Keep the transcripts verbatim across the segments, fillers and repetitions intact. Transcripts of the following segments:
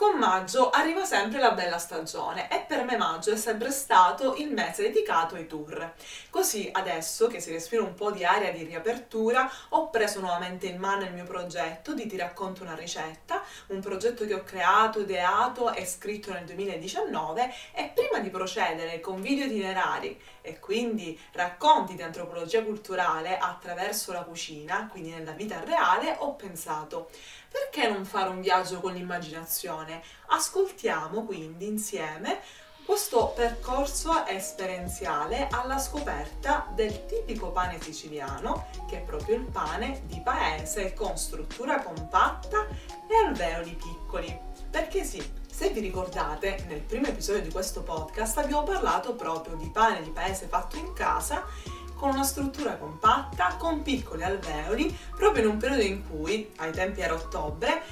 con maggio arriva sempre la bella stagione e per me maggio è sempre stato il mese dedicato ai tour. Così adesso che si respira un po' di aria di riapertura, ho preso nuovamente in mano il mio progetto di Ti racconto una ricetta, un progetto che ho creato, ideato e scritto nel duemiladiciannove, e prima di procedere con video itinerari e quindi racconti di antropologia culturale attraverso la cucina, quindi nella vita reale, ho pensato: perché non fare un viaggio con l'immaginazione? Ascoltiamo quindi insieme questo percorso esperienziale alla scoperta del tipico pane siciliano, che è proprio il pane di paese con struttura compatta e alveoli piccoli. Perché sì, se vi ricordate, nel primo episodio di questo podcast abbiamo parlato proprio di pane di paese fatto in casa, con una struttura compatta, con piccoli alveoli, proprio in un periodo in cui, ai tempi era ottobre,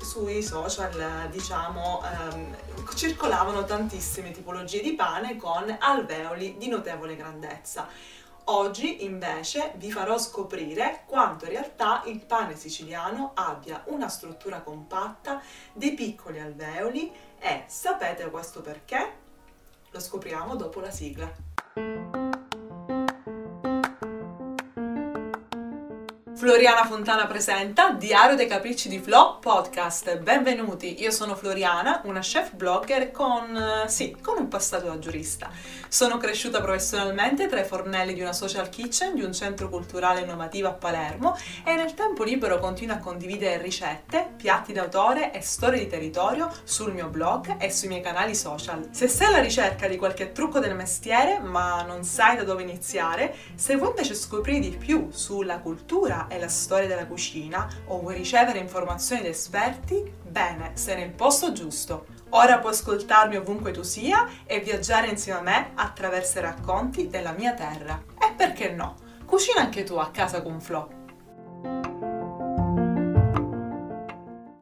sui social, diciamo, ehm, circolavano tantissime tipologie di pane con alveoli di notevole grandezza. Oggi invece vi farò scoprire quanto in realtà il pane siciliano abbia una struttura compatta, dei piccoli alveoli, e sapete questo perché? Lo scopriamo dopo la sigla. Floriana Fontana presenta Diario dei Capricci di Flo Podcast. Benvenuti, io sono Floriana, una chef blogger con, sì, con un passato da giurista. Sono cresciuta professionalmente tra i fornelli di una social kitchen di un centro culturale innovativo a Palermo e nel tempo libero continuo a condividere ricette, piatti d'autore e storie di territorio sul mio blog e sui miei canali social. Se sei alla ricerca di qualche trucco del mestiere ma non sai da dove iniziare, se vuoi invece scoprire di più sulla cultura e la storia della cucina o vuoi ricevere informazioni da esperti, bene, sei nel posto giusto. Ora puoi ascoltarmi ovunque tu sia e viaggiare insieme a me attraverso i racconti della mia terra. E perché no? Cucina anche tu a casa con Flo.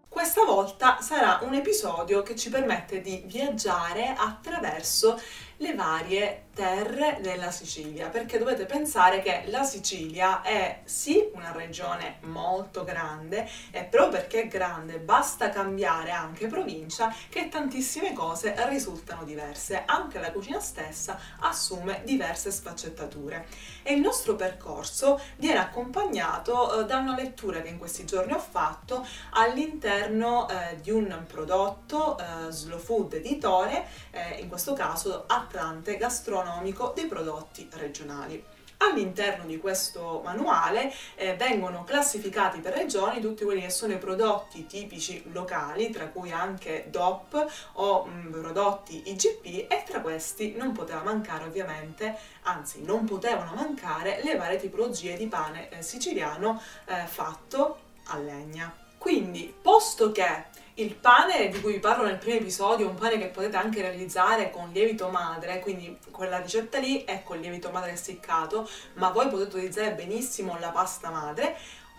Questa volta sarà un episodio che ci permette di viaggiare attraverso le varie terre della Sicilia, perché dovete pensare che la Sicilia è sì una regione molto grande e proprio perché è grande basta cambiare anche provincia che tantissime cose risultano diverse, anche la cucina stessa assume diverse sfaccettature e il nostro percorso viene accompagnato da una lettura che in questi giorni ho fatto all'interno eh, di un prodotto eh, Slow Food Editore, eh, in questo caso a gastronomico dei prodotti regionali. All'interno di questo manuale eh, vengono classificati per regioni tutti quelli che sono i prodotti tipici locali, tra cui anche D O P o mh, prodotti I G P, e tra questi non poteva mancare ovviamente, anzi non potevano mancare, le varie tipologie di pane eh, siciliano eh, fatto a legna. Quindi, posto che il pane di cui vi parlo nel primo episodio è un pane che potete anche realizzare con lievito madre, quindi quella ricetta lì è con lievito madre essiccato, ma voi potete utilizzare benissimo la pasta madre.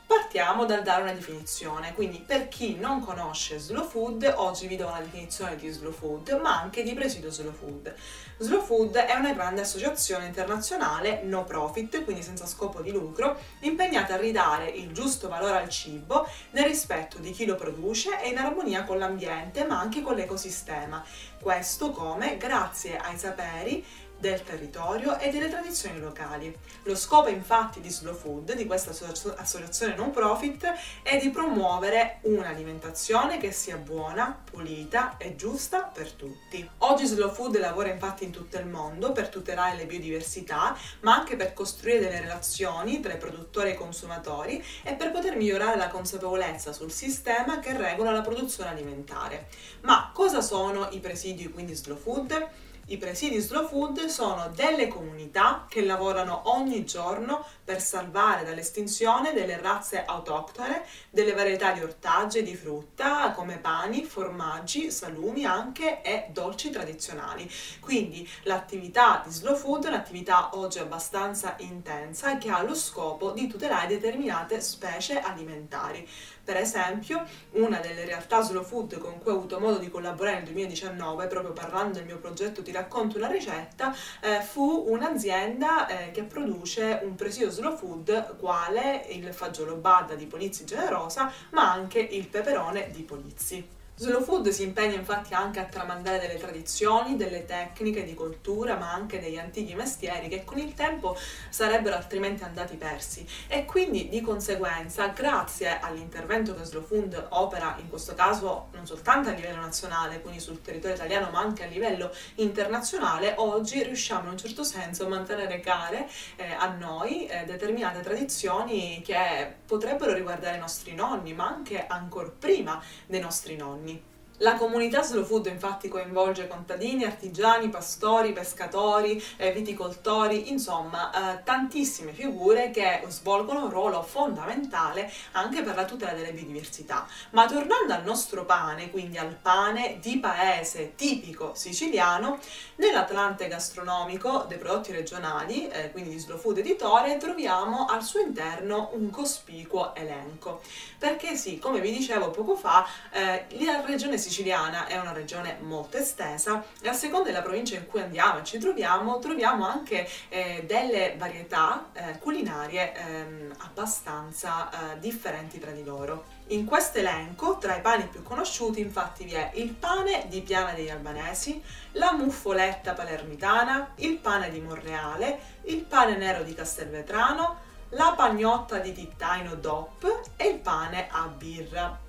Partiamo dal dare una definizione, quindi per chi non conosce Slow Food, oggi vi do una definizione di Slow Food, ma anche di presidio Slow Food. Slow Food è una grande associazione internazionale no profit, quindi senza scopo di lucro, impegnata a ridare il giusto valore al cibo nel rispetto di chi lo produce e in armonia con l'ambiente, ma anche con l'ecosistema. Questo come? Grazie ai saperi del territorio e delle tradizioni locali. Lo scopo infatti di Slow Food, di questa associazione non profit, è di promuovere un'alimentazione che sia buona, pulita e giusta per tutti. Oggi Slow Food lavora infatti in tutto il mondo per tutelare le biodiversità, ma anche per costruire delle relazioni tra i produttori e i consumatori e per poter migliorare la consapevolezza sul sistema che regola la produzione alimentare. Ma cosa sono i presidi quindi Slow Food? I presidi Slow Food sono delle comunità che lavorano ogni giorno per salvare dall'estinzione delle razze autoctone, delle varietà di ortaggi e di frutta come pani, formaggi, salumi anche e dolci tradizionali. Quindi l'attività di Slow Food è un'attività oggi abbastanza intensa che ha lo scopo di tutelare determinate specie alimentari. Per esempio, una delle realtà Slow Food con cui ho avuto modo di collaborare nel duemiladiciannove, proprio parlando del mio progetto Ti racconto una ricetta, eh, fu un'azienda eh, che produce un presidio Slow Food quale il fagiolo Badda di Polizzi Generosa, ma anche il peperone di Polizzi. Slow Food si impegna infatti anche a tramandare delle tradizioni, delle tecniche di coltura, ma anche degli antichi mestieri che con il tempo sarebbero altrimenti andati persi, e quindi di conseguenza, grazie all'intervento che Slow Food opera in questo caso non soltanto a livello nazionale, quindi sul territorio italiano, ma anche a livello internazionale, oggi riusciamo in un certo senso a mantenere care eh, a noi eh, determinate tradizioni che potrebbero riguardare i nostri nonni, ma anche ancor prima dei nostri nonni. La comunità Slow Food infatti coinvolge contadini, artigiani, pastori, pescatori, viticoltori, insomma eh, tantissime figure che svolgono un ruolo fondamentale anche per la tutela delle biodiversità. Ma tornando al nostro pane, quindi al pane di paese tipico siciliano, nell'Atlante gastronomico dei prodotti regionali, eh, quindi di Slow Food Editore, troviamo al suo interno un cospicuo elenco. Perché sì, come vi dicevo poco fa, eh, la regione siciliana siciliana è una regione molto estesa e a seconda della provincia in cui andiamo e ci troviamo, troviamo anche eh, delle varietà eh, culinarie ehm, abbastanza eh, differenti tra di loro. In questo elenco, tra i pani più conosciuti, infatti, vi è il pane di Piana degli Albanesi, la muffoletta palermitana, il pane di Monreale, il pane nero di Castelvetrano, la pagnotta di Dittaino D O P e il pane a birra.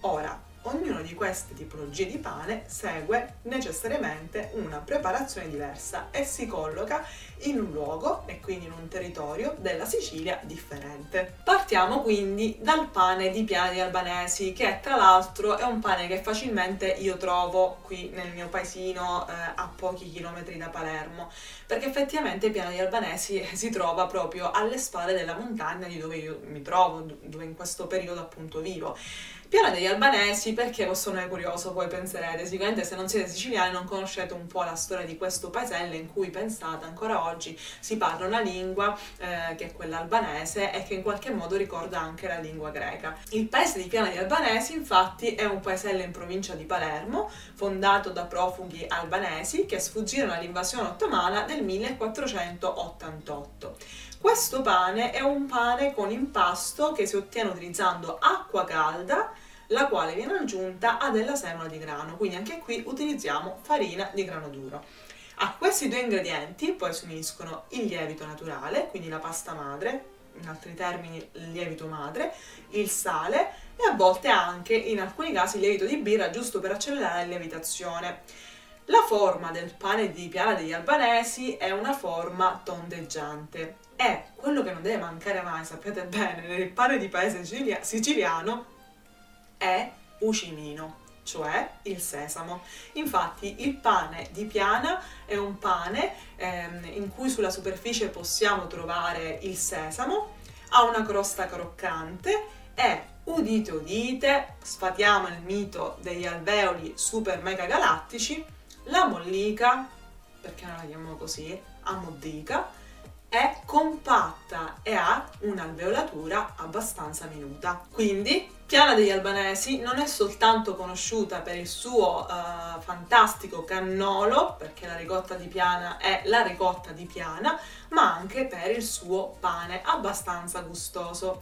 Ora, ognuno di queste tipologie di pane segue necessariamente una preparazione diversa e si colloca in un luogo e quindi in un territorio della Sicilia differente. Partiamo quindi dal pane di Piana degli Albanesi, che tra l'altro è un pane che facilmente io trovo qui nel mio paesino eh, a pochi chilometri da Palermo, perché effettivamente Piana degli Albanesi si trova proprio alle spalle della montagna di dove io mi trovo, dove in questo periodo appunto vivo. Piana degli Albanesi, perché questo non è curioso, poi penserete, sicuramente se non siete siciliani non conoscete un po' la storia di questo paesello in cui, pensate, ancora oggi si parla una lingua eh, che è quella albanese e che in qualche modo ricorda anche la lingua greca. Il paese di Piana degli Albanesi infatti è un paesello in provincia di Palermo, fondato da profughi albanesi che sfuggirono all'invasione ottomana nel millequattrocentottantotto. Questo pane è un pane con impasto che si ottiene utilizzando acqua calda, la quale viene aggiunta a della semola di grano, quindi anche qui utilizziamo farina di grano duro. A questi due ingredienti poi si uniscono il lievito naturale, quindi la pasta madre, in altri termini il lievito madre, il sale e a volte anche, in alcuni casi, il lievito di birra, giusto per accelerare la lievitazione. La forma del pane di Piana degli Albanesi è una forma tondeggiante e quello che non deve mancare mai, sapete bene, nel pane di paese siciliano è ucimino, cioè il sesamo. Infatti il pane di Piana è un pane ehm, in cui sulla superficie possiamo trovare il sesamo, ha una crosta croccante e, udite udite, sfatiamo il mito degli alveoli super mega galattici, la mollica, perché non la chiamiamo così, ammoddica, è compatta e ha un'alveolatura abbastanza minuta. Quindi Piana degli Albanesi non è soltanto conosciuta per il suo uh, fantastico cannolo, perché la ricotta di Piana è la ricotta di Piana, ma anche per il suo pane abbastanza gustoso.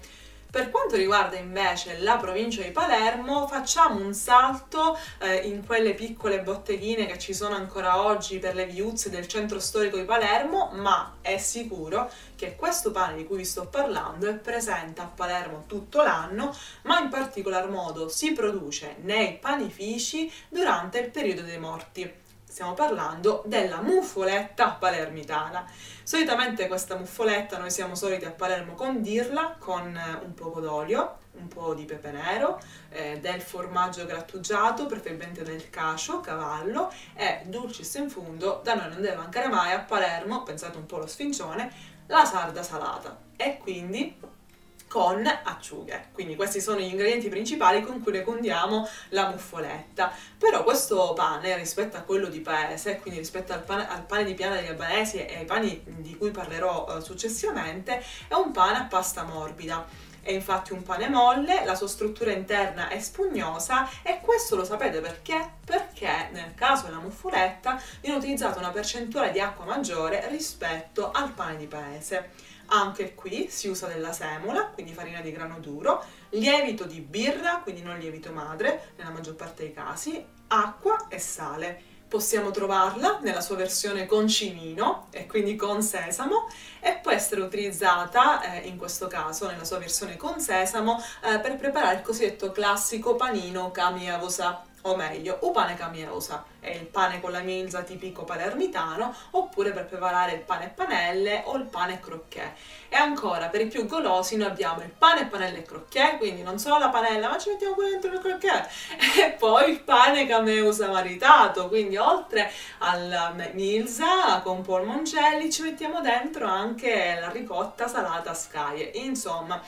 Per quanto riguarda invece la provincia di Palermo, facciamo un salto eh, in quelle piccole botteghine che ci sono ancora oggi per le viuzze del centro storico di Palermo, ma è sicuro che questo pane di cui vi sto parlando è presente a Palermo tutto l'anno, ma in particolar modo si produce nei panifici durante il periodo dei morti. Stiamo parlando della muffoletta palermitana. Solitamente questa muffoletta noi siamo soliti a Palermo condirla con un poco d'olio, un po' di pepe nero, eh, del formaggio grattugiato, prefermente del cacio, cavallo, e dulcis in fundo, da noi non deve mancare mai a Palermo, pensate un po' lo sfincione, la sarda salata. E quindi con acciughe. Quindi questi sono gli ingredienti principali con cui le condiamo la muffoletta. Però questo pane, rispetto a quello di paese, quindi rispetto al pane, al pane di Piana degli Albanesi e ai pani di cui parlerò eh, successivamente, è un pane a pasta morbida. È infatti un pane molle, la sua struttura interna è spugnosa e questo lo sapete perché? Perché nel caso della muffoletta viene utilizzata una percentuale di acqua maggiore rispetto al pane di paese. Anche qui si usa della semola, quindi farina di grano duro, lievito di birra, quindi non lievito madre nella maggior parte dei casi, acqua e sale. Possiamo trovarla nella sua versione con cimino e quindi con sesamo, e può essere utilizzata eh, in questo caso nella sua versione con sesamo eh, per preparare il cosiddetto classico panino camiosa, o meglio upane camiosa, è il pane con la milza tipico palermitano, oppure per preparare il pane e panelle o il pane e crocchè. E ancora per i più golosi noi abbiamo il pane, panelle e crocchè, quindi non solo la panella ma ci mettiamo pure dentro il crocchè, e poi il pane cameusa maritato, quindi oltre alla milza con polmoncelli ci mettiamo dentro anche la ricotta salata a scaglie. Insomma,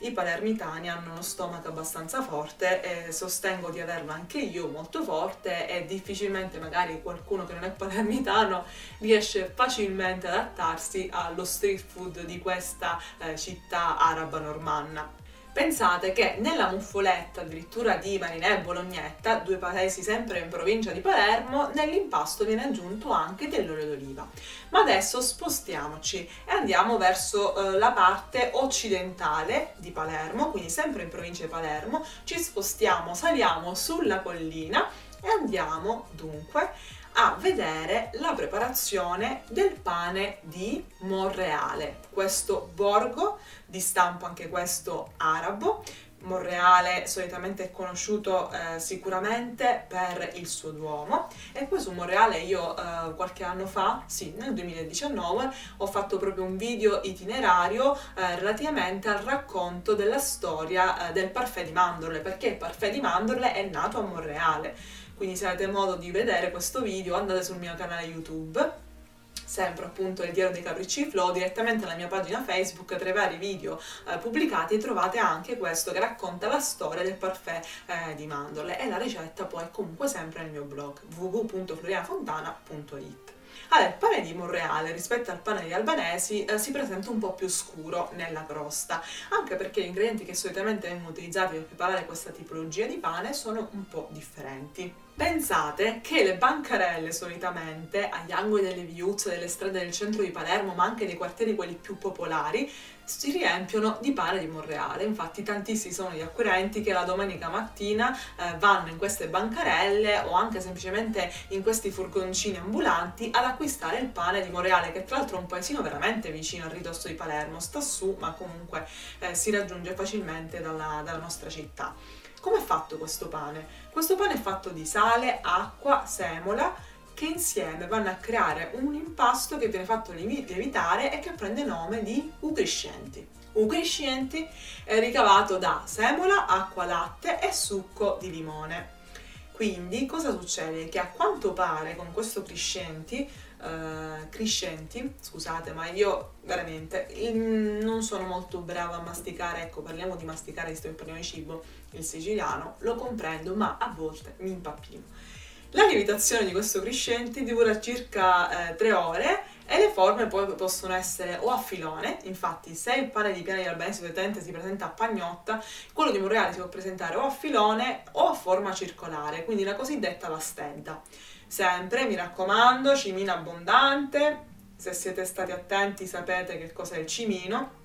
i palermitani hanno uno stomaco abbastanza forte, e sostengo di averlo anche io, molto forte, e difficilmente magari qualcuno che non è palermitano riesce facilmente ad adattarsi allo street food di questa eh, città araba normanna. Pensate che nella muffoletta addirittura di Marinè e Bolognetta, due paesi sempre in provincia di Palermo, nell'impasto viene aggiunto anche dell'olio d'oliva. Ma adesso spostiamoci e andiamo verso eh, la parte occidentale di Palermo, quindi sempre in provincia di Palermo. Ci spostiamo, saliamo sulla collina e andiamo dunque a vedere la preparazione del pane di Monreale, questo borgo di stampo anche questo arabo. Monreale solitamente è conosciuto eh, sicuramente per il suo duomo, e poi su Monreale io eh, qualche anno fa, sì, nel duemiladiciannove, ho fatto proprio un video itinerario eh, relativamente al racconto della storia eh, del parfait di mandorle, perché il parfait di mandorle è nato a Monreale. Quindi se avete modo di vedere questo video andate sul mio canale YouTube, sempre appunto il Diario dei Capricci di Flo, direttamente alla mia pagina Facebook. Tra i vari video eh, pubblicati trovate anche questo che racconta la storia del parfait eh, di mandorle, e la ricetta poi è comunque sempre nel mio blog w w w punto floriana fontana punto i t. Allora, il pane di Monreale rispetto al pane degli albanesi eh, si presenta un po' più scuro nella crosta, anche perché gli ingredienti che solitamente vengono utilizzati per preparare questa tipologia di pane sono un po' differenti. Pensate che le bancarelle solitamente agli angoli delle viuzze, delle strade del centro di Palermo, ma anche dei quartieri quelli più popolari, si riempiono di pane di Monreale. Infatti tantissimi sono gli acquirenti che la domenica mattina eh, vanno in queste bancarelle o anche semplicemente in questi furgoncini ambulanti ad acquistare il pane di Monreale, che tra l'altro è un paesino veramente vicino al ridosso di Palermo, sta su, ma comunque eh, si raggiunge facilmente dalla, dalla nostra città. Come è fatto questo pane? Questo pane è fatto di sale, acqua, semola, che insieme vanno a creare un impasto che viene fatto lievitare e che prende nome di ucrescenti. Ucrescenti è ricavato da semola, acqua, latte e succo di limone. Quindi cosa succede? Che a quanto pare con questo crescenti Uh, crescenti, scusate, ma io veramente in, non sono molto brava a masticare, ecco, parliamo di masticare visto che parliamo di cibo, il siciliano lo comprendo, ma a volte mi impappino. La lievitazione di questo crescenti dura circa eh, tre ore, e le forme poi possono essere o a filone. Infatti se il pane di Piana degli Albanesi solitamente si presenta a pagnotta, quello di Monreale si può presentare o a filone o a forma circolare, quindi la cosiddetta vastedda. Sempre, mi raccomando, cimino abbondante, se siete stati attenti sapete che cos'è il cimino.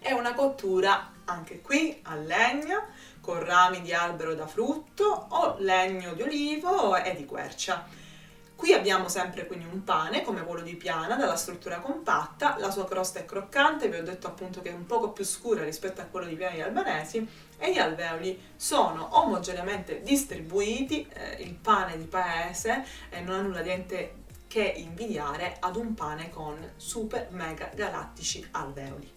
È una cottura anche qui a legna, con rami di albero da frutto o legno di olivo e di quercia. Qui abbiamo sempre quindi un pane come quello di Piana, dalla struttura compatta, la sua crosta è croccante, vi ho detto appunto che è un poco più scura rispetto a quello di Piana degli Albanesi, e gli alveoli sono omogeneamente distribuiti, eh, il pane di paese eh, non ha nulla di niente che invidiare ad un pane con super mega galattici alveoli.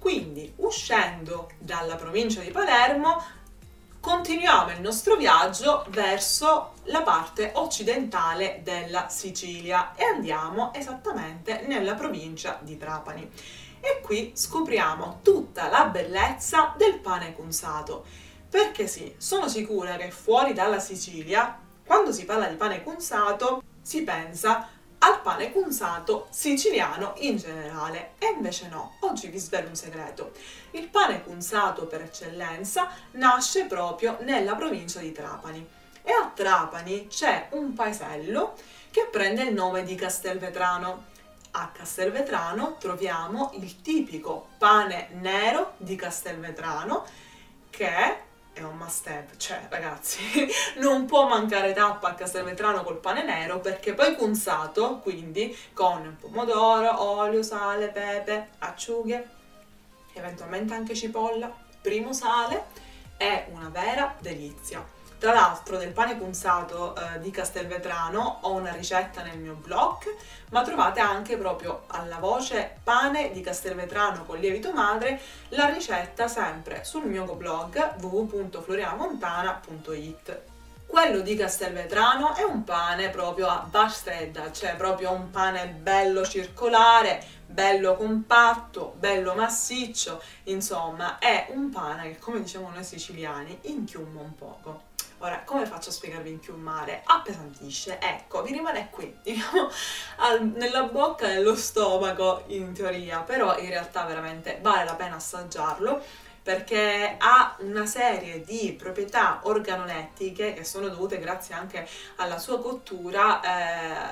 Quindi uscendo dalla provincia di Palermo continuiamo il nostro viaggio verso la parte occidentale della Sicilia e andiamo esattamente nella provincia di Trapani. E qui scopriamo tutta la bellezza del pane cunzato, perché sì, sono sicura che fuori dalla Sicilia, quando si parla di pane cunzato, si pensa al pane cunzato siciliano in generale, e invece no. Oggi vi svelo un segreto: il pane cunzato per eccellenza nasce proprio nella provincia di Trapani, e a Trapani c'è un paesello che prende il nome di Castelvetrano. A Castelvetrano troviamo il tipico pane nero di Castelvetrano, che è un must have, cioè ragazzi non può mancare tappa a Castelvetrano col pane nero, perché poi cunzato, quindi con pomodoro, olio, sale, pepe, acciughe, eventualmente anche cipolla, primo sale, è una vera delizia. Tra l'altro del pane cunzato eh, di Castelvetrano ho una ricetta nel mio blog, ma trovate anche proprio alla voce pane di Castelvetrano con lievito madre la ricetta sempre sul mio blog w w w punto floriana fontana punto i t. Quello di Castelvetrano è un pane proprio a bastredda, cioè proprio un pane bello circolare, bello compatto, bello massiccio, insomma è un pane che, come diciamo noi siciliani, inchiumma un poco. Ora, come faccio a spiegarvi inchiummare? Appesantisce, ecco, vi rimane qui, diciamo, al, nella bocca e nello stomaco in teoria, però in realtà veramente vale la pena assaggiarlo perché ha una serie di proprietà organolettiche che sono dovute grazie anche alla sua cottura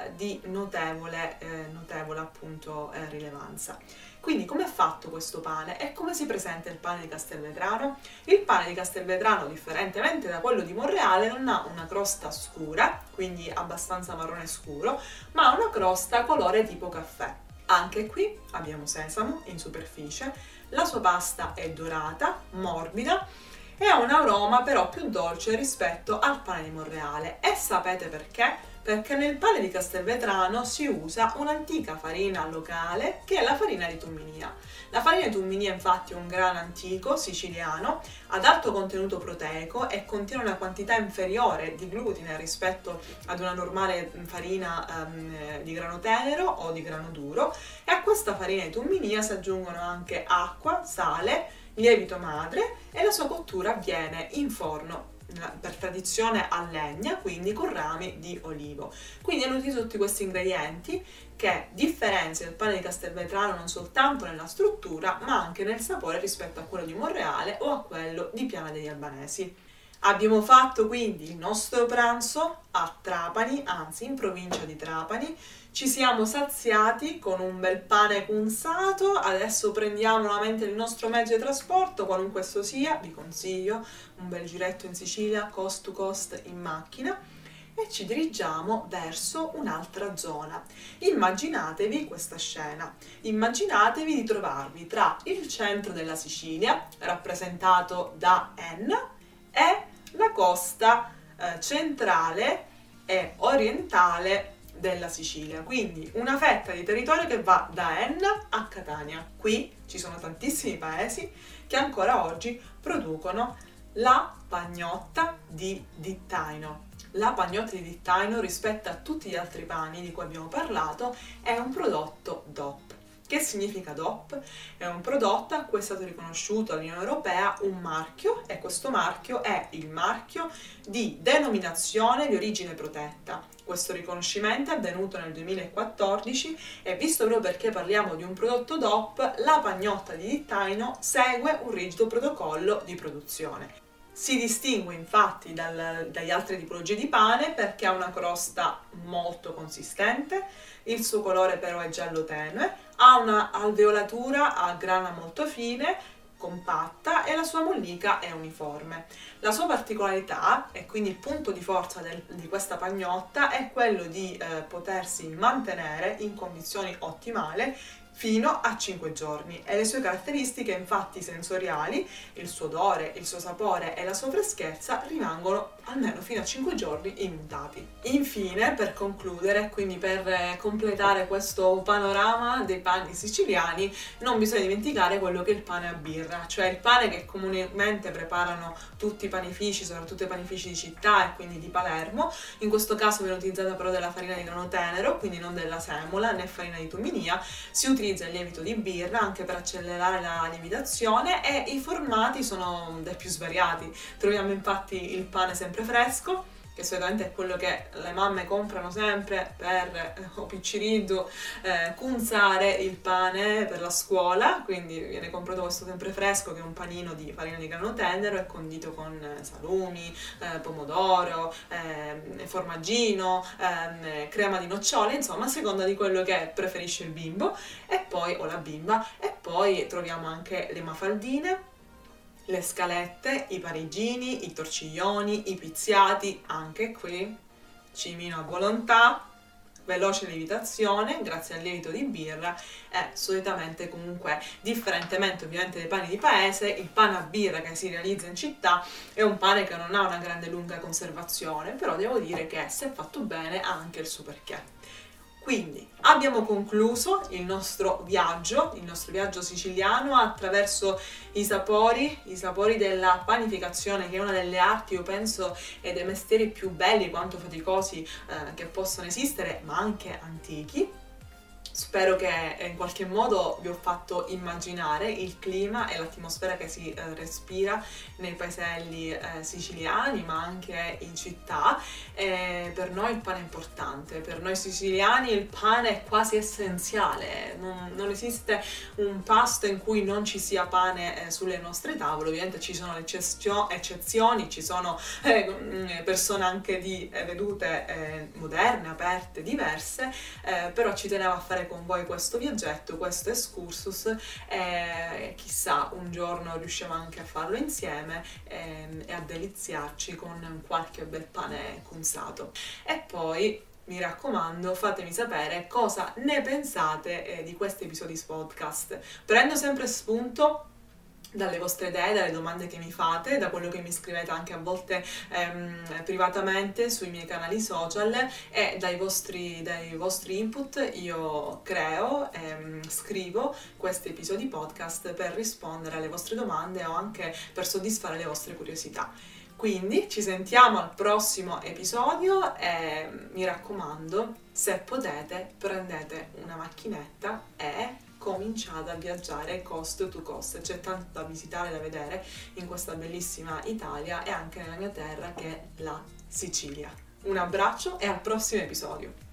eh, di notevole, eh, notevole appunto, eh, rilevanza. Quindi come è fatto questo pane e come si presenta il pane di Castelvetrano? Il pane di Castelvetrano, differentemente da quello di Monreale, non ha una crosta scura, quindi abbastanza marrone scuro, ma ha una crosta colore tipo caffè. Anche qui abbiamo sesamo in superficie, la sua pasta è dorata, morbida e ha un aroma però più dolce rispetto al pane di Monreale. E sapete perché? Perché nel pane di Castelvetrano si usa un'antica farina locale che è la farina di Tumminia. La farina di Tumminia infatti è un grano antico siciliano ad alto contenuto proteico e contiene una quantità inferiore di glutine rispetto ad una normale farina um, di grano tenero o di grano duro, e a questa farina di Tumminia si aggiungono anche acqua, sale, lievito madre e la sua cottura avviene in forno, per tradizione a legna, quindi con rami di olivo. Quindi hanno usato tutti questi ingredienti che differenziano il pane di Castelvetrano non soltanto nella struttura ma anche nel sapore rispetto a quello di Monreale o a quello di Piana degli Albanesi. Abbiamo fatto quindi il nostro pranzo a Trapani, anzi in provincia di Trapani, ci siamo saziati con un bel pane cunzato, adesso prendiamo nuovamente il nostro mezzo di trasporto, qualunque esso sia, vi consiglio un bel giretto in Sicilia, coast to coast in macchina, e ci dirigiamo verso un'altra zona. Immaginatevi questa scena, immaginatevi di trovarvi tra il centro della Sicilia, rappresentato da Enna, e la costa eh, centrale e orientale della Sicilia, quindi una fetta di territorio che va da Enna a Catania. Qui ci sono tantissimi paesi che ancora oggi producono la pagnotta di Dittaino. La pagnotta di Dittaino, rispetto a tutti gli altri pani di cui abbiamo parlato, è un prodotto D O P. Che significa D O P? È un prodotto a cui è stato riconosciuto all'Unione Europea un marchio, e questo marchio è il marchio di denominazione di origine protetta. Questo riconoscimento è avvenuto nel duemilaquattordici e, visto proprio perché parliamo di un prodotto D O P, la pagnotta di Dittaino segue un rigido protocollo di produzione. Si distingue infatti dal, dagli altri tipologie di pane perché ha una crosta molto consistente, il suo colore però è giallo tenue, ha una alveolatura a grana molto fine, compatta, e la sua mollica è uniforme. La sua particolarità, e quindi il punto di forza del, di questa pagnotta, è quello di eh, potersi mantenere in condizioni ottimali fino a cinque giorni, e le sue caratteristiche infatti sensoriali, il suo odore, il suo sapore e la sua freschezza rimangono almeno fino a cinque giorni immutati. Infine, per concludere, quindi per completare questo panorama dei pani siciliani, non bisogna dimenticare quello che è il pane a birra, cioè il pane che comunemente preparano tutti i panifici, soprattutto i panifici di città e quindi di Palermo. In questo caso viene utilizzata però della farina di grano tenero, quindi non della semola né farina di Tumminia. Si utilizza Utilizza il lievito di birra anche per accelerare la lievitazione, e i formati sono dei più svariati. Troviamo infatti il pane sempre fresco, che solitamente è quello che le mamme comprano sempre per eh, o picciriddu eh, cunzare il pane per la scuola, quindi viene comprato questo sempre fresco che è un panino di farina di grano tenero e condito con eh, salumi, eh, pomodoro, eh, formaggino, eh, crema di nocciole, insomma a seconda di quello che preferisce il bimbo e poi o la bimba. E poi troviamo anche le mafaldine, le scalette, i parigini, i torciglioni, i pizziati, anche qui, cimino a volontà, veloce lievitazione grazie al lievito di birra e solitamente comunque, differentemente ovviamente dai pani di paese, il pane a birra che si realizza in città è un pane che non ha una grande lunga conservazione, però devo dire che se fatto bene ha anche il suo perché. Quindi abbiamo concluso il nostro viaggio, il nostro viaggio siciliano attraverso i sapori, i sapori della panificazione, che è una delle arti, io penso, e dei mestieri più belli quanto faticosi eh, che possono esistere, ma anche antichi. Spero che in qualche modo vi ho fatto immaginare il clima e l'atmosfera che si eh, respira nei paeselli eh, siciliani, ma anche in città. E per noi il pane è importante, per noi siciliani il pane è quasi essenziale, non, non esiste un pasto in cui non ci sia pane eh, sulle nostre tavole. Ovviamente ci sono le eccezio- eccezioni, ci sono eh, persone anche di eh, vedute eh, moderne, aperte, diverse, eh, però ci tenevo a fare con voi questo viaggetto, questo excursus, e chissà un giorno riusciamo anche a farlo insieme e, e a deliziarci con qualche bel pane cunzato. E poi mi raccomando, fatemi sapere cosa ne pensate eh, di questi episodi podcast. Prendo sempre spunto dalle vostre idee, dalle domande che mi fate, da quello che mi scrivete anche a volte ehm, privatamente sui miei canali social, e dai vostri, dai vostri input io creo, ehm, scrivo questi episodi podcast per rispondere alle vostre domande o anche per soddisfare le vostre curiosità. Quindi ci sentiamo al prossimo episodio e mi raccomando, se potete, prendete una macchinetta e cominciate a viaggiare coast to coast, c'è tanto da visitare, da vedere in questa bellissima Italia e anche nella mia terra che è la Sicilia. Un abbraccio e al prossimo episodio!